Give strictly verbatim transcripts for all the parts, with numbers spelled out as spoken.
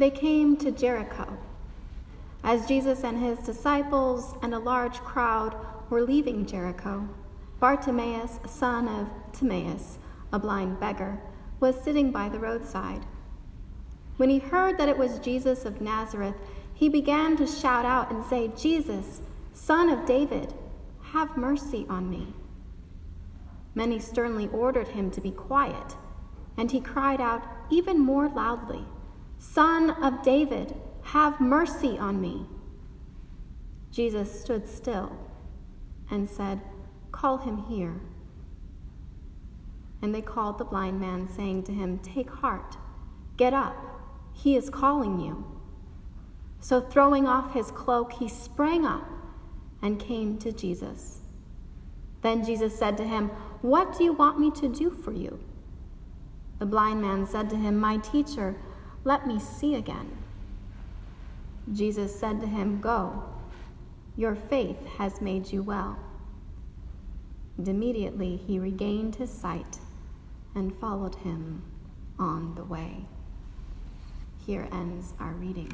they came to Jericho. As Jesus and his disciples and a large crowd were leaving Jericho, Bartimaeus, son of Timaeus, a blind beggar, was sitting by the roadside. When he heard that it was Jesus of Nazareth, he began to shout out and say, "Jesus, son of David, have mercy on me." Many sternly ordered him to be quiet, and he cried out even more loudly, "Son of David, have mercy on me." Jesus stood still and said, "Call him here." And they called the blind man, saying to him, "Take heart, get up, he is calling you." So throwing off his cloak, he sprang up and came to Jesus. Then Jesus said to him, "What do you want me to do for you?" The blind man said to him, "My teacher, let me see again." Jesus said to him, "Go, your faith has made you well." And immediately he regained his sight and followed him on the way. Here ends our reading.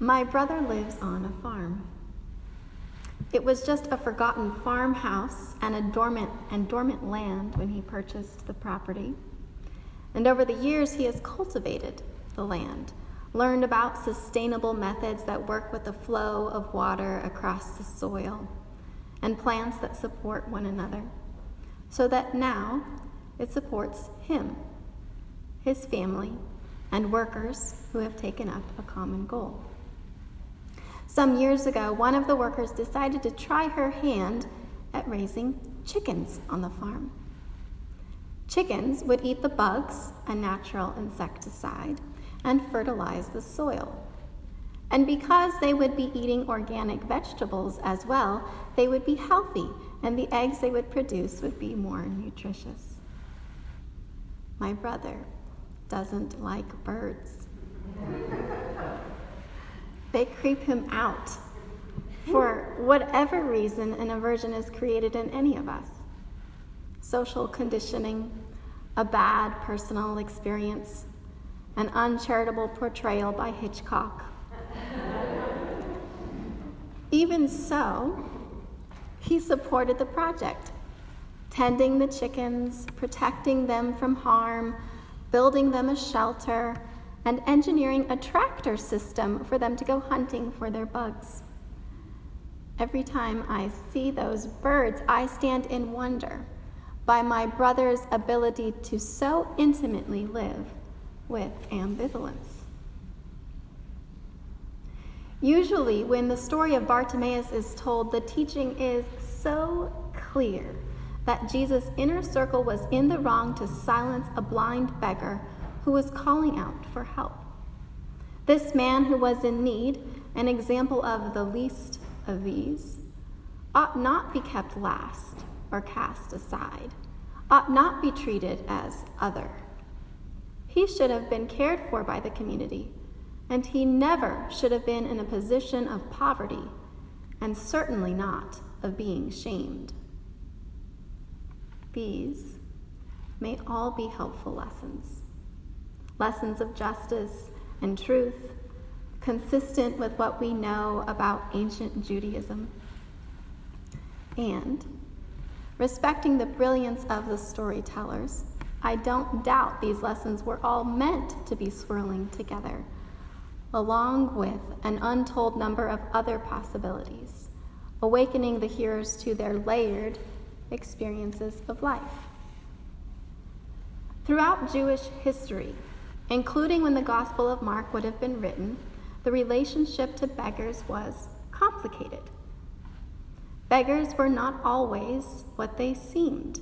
My brother lives on a farm. It was just a forgotten farmhouse and a dormant and dormant land when he purchased the property. And over the years, he has cultivated the land, learned about sustainable methods that work with the flow of water across the soil, and plants that support one another, so that now it supports him, his family, and workers who have taken up a common goal. Some years ago, one of the workers decided to try her hand at raising chickens on the farm. Chickens would eat the bugs, a natural insecticide, and fertilize the soil. And because they would be eating organic vegetables as well, they would be healthy, and the eggs they would produce would be more nutritious. My brother doesn't like birds. They creep him out. For whatever reason, an aversion is created in any of us. Social conditioning, a bad personal experience, an uncharitable portrayal by Hitchcock. Even so, he supported the project, tending the chickens, protecting them from harm, building them a shelter, and engineering a tractor system for them to go hunting for their bugs. Every time I see those birds, I stand in wonder by my brother's ability to so intimately live with ambivalence. Usually, when the story of Bartimaeus is told, the teaching is so clear that Jesus' inner circle was in the wrong to silence a blind beggar who was calling out for help. This man who was in need, an example of the least of these, ought not be kept last or cast aside, ought not be treated as other. He should have been cared for by the community, and he never should have been in a position of poverty, and certainly not of being shamed. These may all be helpful lessons, lessons of justice and truth, consistent with what we know about ancient Judaism, and respecting the brilliance of the storytellers, I don't doubt these lessons were all meant to be swirling together, along with an untold number of other possibilities, awakening the hearers to their layered experiences of life. Throughout Jewish history, including when the Gospel of Mark would have been written, the relationship to beggars was complicated. Beggars were not always what they seemed.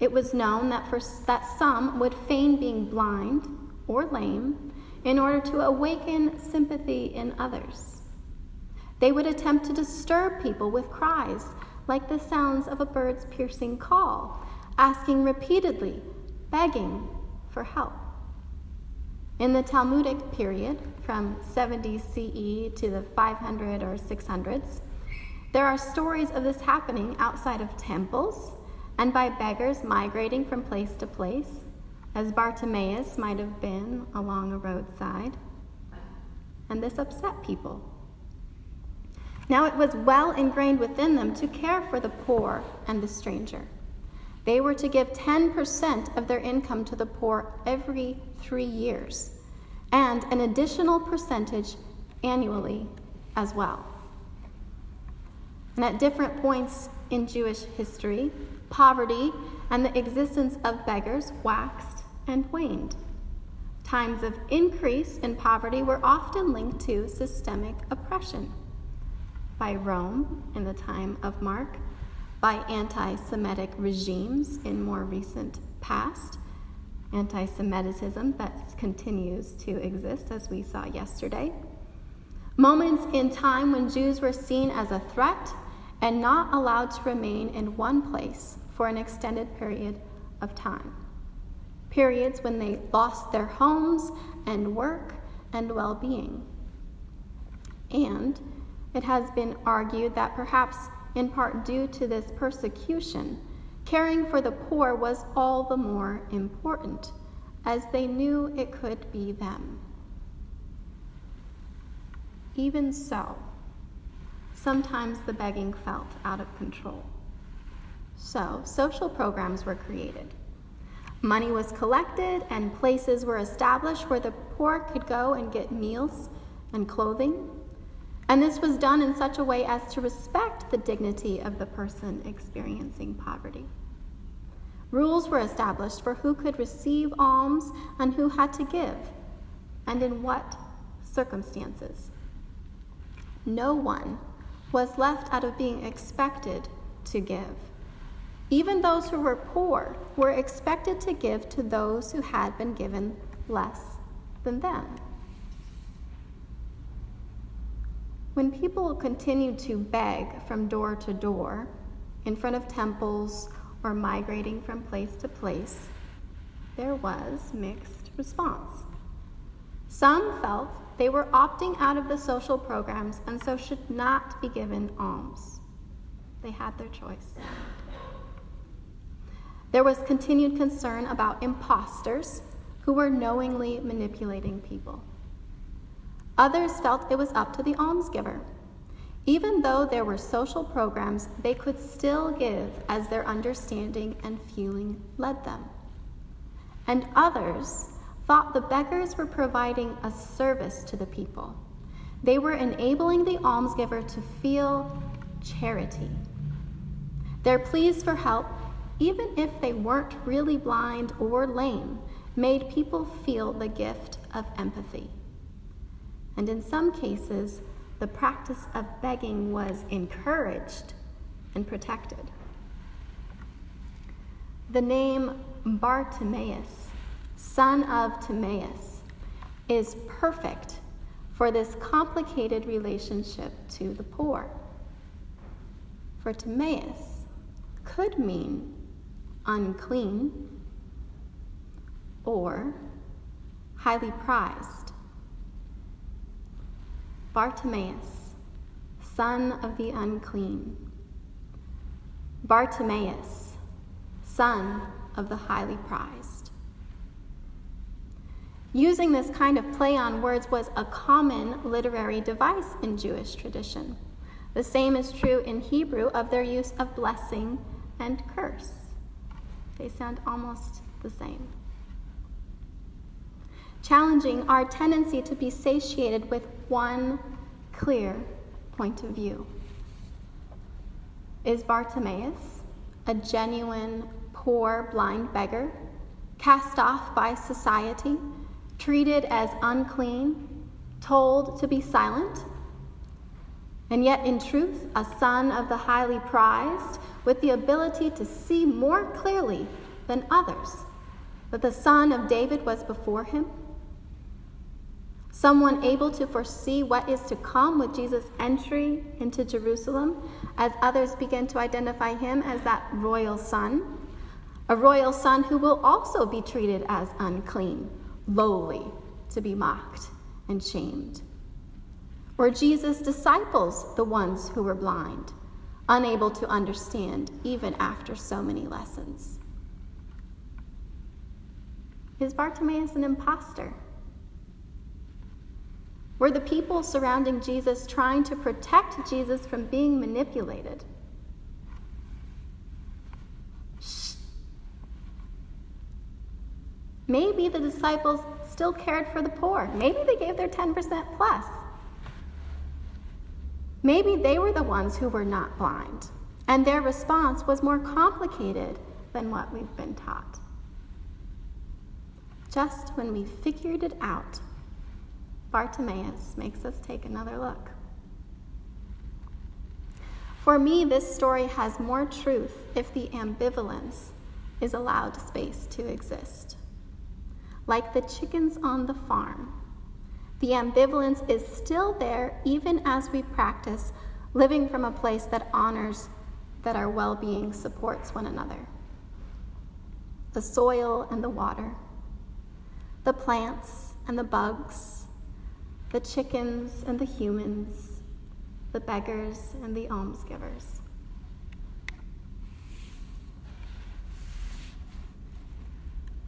It was known that, for, that some would feign being blind or lame in order to awaken sympathy in others. They would attempt to disturb people with cries, like the sounds of a bird's piercing call, asking repeatedly, begging for help. In the Talmudic period, from seventy C E to the five hundred or six hundreds, there are stories of this happening outside of temples and by beggars migrating from place to place, as Bartimaeus might have been along a roadside. And this upset people. Now it was well ingrained within them to care for the poor and the stranger. They were to give ten percent of their income to the poor every three years, and an additional percentage annually as well. And at different points in Jewish history, poverty and the existence of beggars waxed and waned. Times of increase in poverty were often linked to systemic oppression by Rome in the time of Mark, by anti-Semitic regimes in more recent past, anti-Semitism that continues to exist, as we saw yesterday. Moments in time when Jews were seen as a threat and not allowed to remain in one place for an extended period of time. Periods when they lost their homes and work and well-being. And it has been argued that perhaps in part due to this persecution, caring for the poor was all the more important, as they knew it could be them. Even so, sometimes the begging felt out of control. So, social programs were created. Money was collected and places were established where the poor could go and get meals and clothing. And this was done in such a way as to respect the dignity of the person experiencing poverty. Rules were established for who could receive alms and who had to give, and in what circumstances. No one was left out of being expected to give. Even those who were poor were expected to give to those who had been given less than them. When people continued to beg from door to door, in front of temples, or migrating from place to place, there was mixed response. Some felt they were opting out of the social programs and so should not be given alms. They had their choice. There was continued concern about imposters who were knowingly manipulating people. Others felt it was up to the almsgiver. Even though there were social programs, they could still give as their understanding and feeling led them. And others thought the beggars were providing a service to the people. They were enabling the almsgiver to feel charity. Their pleas for help, even if they weren't really blind or lame, made people feel the gift of empathy. And in some cases, the practice of begging was encouraged and protected. The name Bartimaeus, son of Timaeus, is perfect for this complicated relationship to the poor. For Timaeus could mean unclean or highly prized. Bartimaeus, son of the unclean. Bartimaeus, son of the highly prized. Using this kind of play on words was a common literary device in Jewish tradition. The same is true in Hebrew of their use of blessing and curse. They sound almost the same. Challenging our tendency to be satiated with one clear point of view. Is Bartimaeus a genuine poor blind beggar, cast off by society, treated as unclean, told to be silent, and yet in truth a son of the highly prized, with the ability to see more clearly than others that the son of David was before him? Someone able to foresee what is to come with Jesus' entry into Jerusalem, as others begin to identify him as that royal son, a royal son who will also be treated as unclean, lowly, to be mocked and shamed. Or Jesus' disciples, the ones who were blind, unable to understand even after so many lessons. Is Bartimaeus an imposter? Were the people surrounding Jesus trying to protect Jesus from being manipulated? Shh. Maybe the disciples still cared for the poor. Maybe they gave their ten percent plus. Maybe they were the ones who were not blind, and their response was more complicated than what we've been taught. Just when we figured it out, Bartimaeus makes us take another look. For me, this story has more truth if the ambivalence is allowed space to exist. Like the chickens on the farm, the ambivalence is still there even as we practice living from a place that honors that our well-being supports one another. The soil and the water, the plants and the bugs, the chickens and the humans, the beggars and the almsgivers.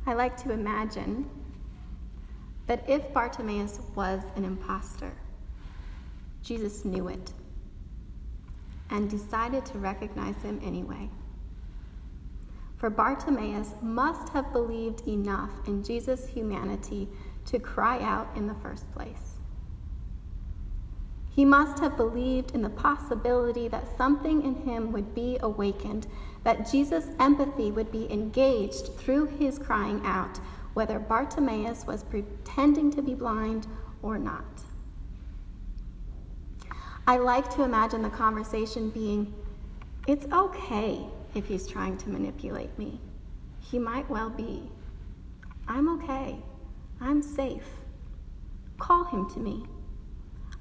I like to imagine that if Bartimaeus was an imposter, Jesus knew it and decided to recognize him anyway. For Bartimaeus must have believed enough in Jesus' humanity to cry out in the first place. He must have believed in the possibility that something in him would be awakened, that Jesus' empathy would be engaged through his crying out, whether Bartimaeus was pretending to be blind or not. I like to imagine the conversation being, it's okay if he's trying to manipulate me. He might well be. I'm okay. I'm safe. Call him to me.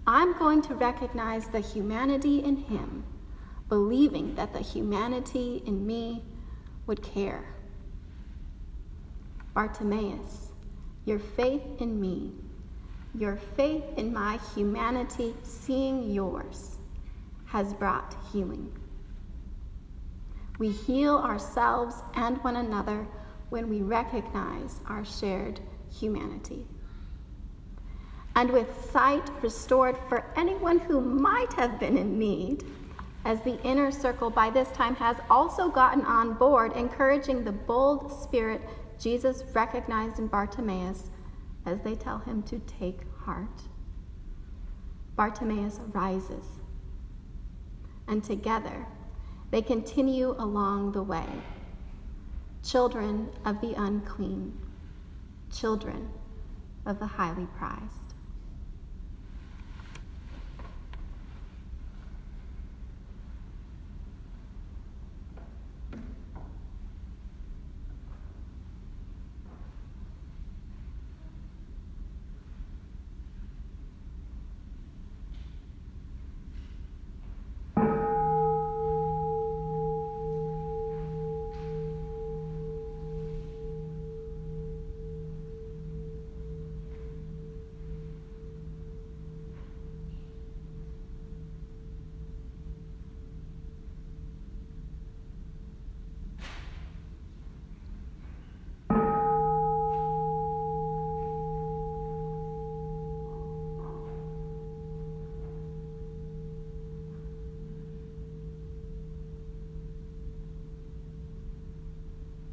I'm going to recognize the humanity in him, believing that the humanity in me would care. Bartimaeus, your faith in me, your faith in my humanity, seeing yours, has brought healing. We heal ourselves and one another when we recognize our shared humanity. And with sight restored for anyone who might have been in need, as the inner circle by this time has also gotten on board, encouraging the bold spirit Jesus recognized in Bartimaeus as they tell him to take heart, Bartimaeus rises, and together they continue along the way, children of the unclean, children of the highly prized.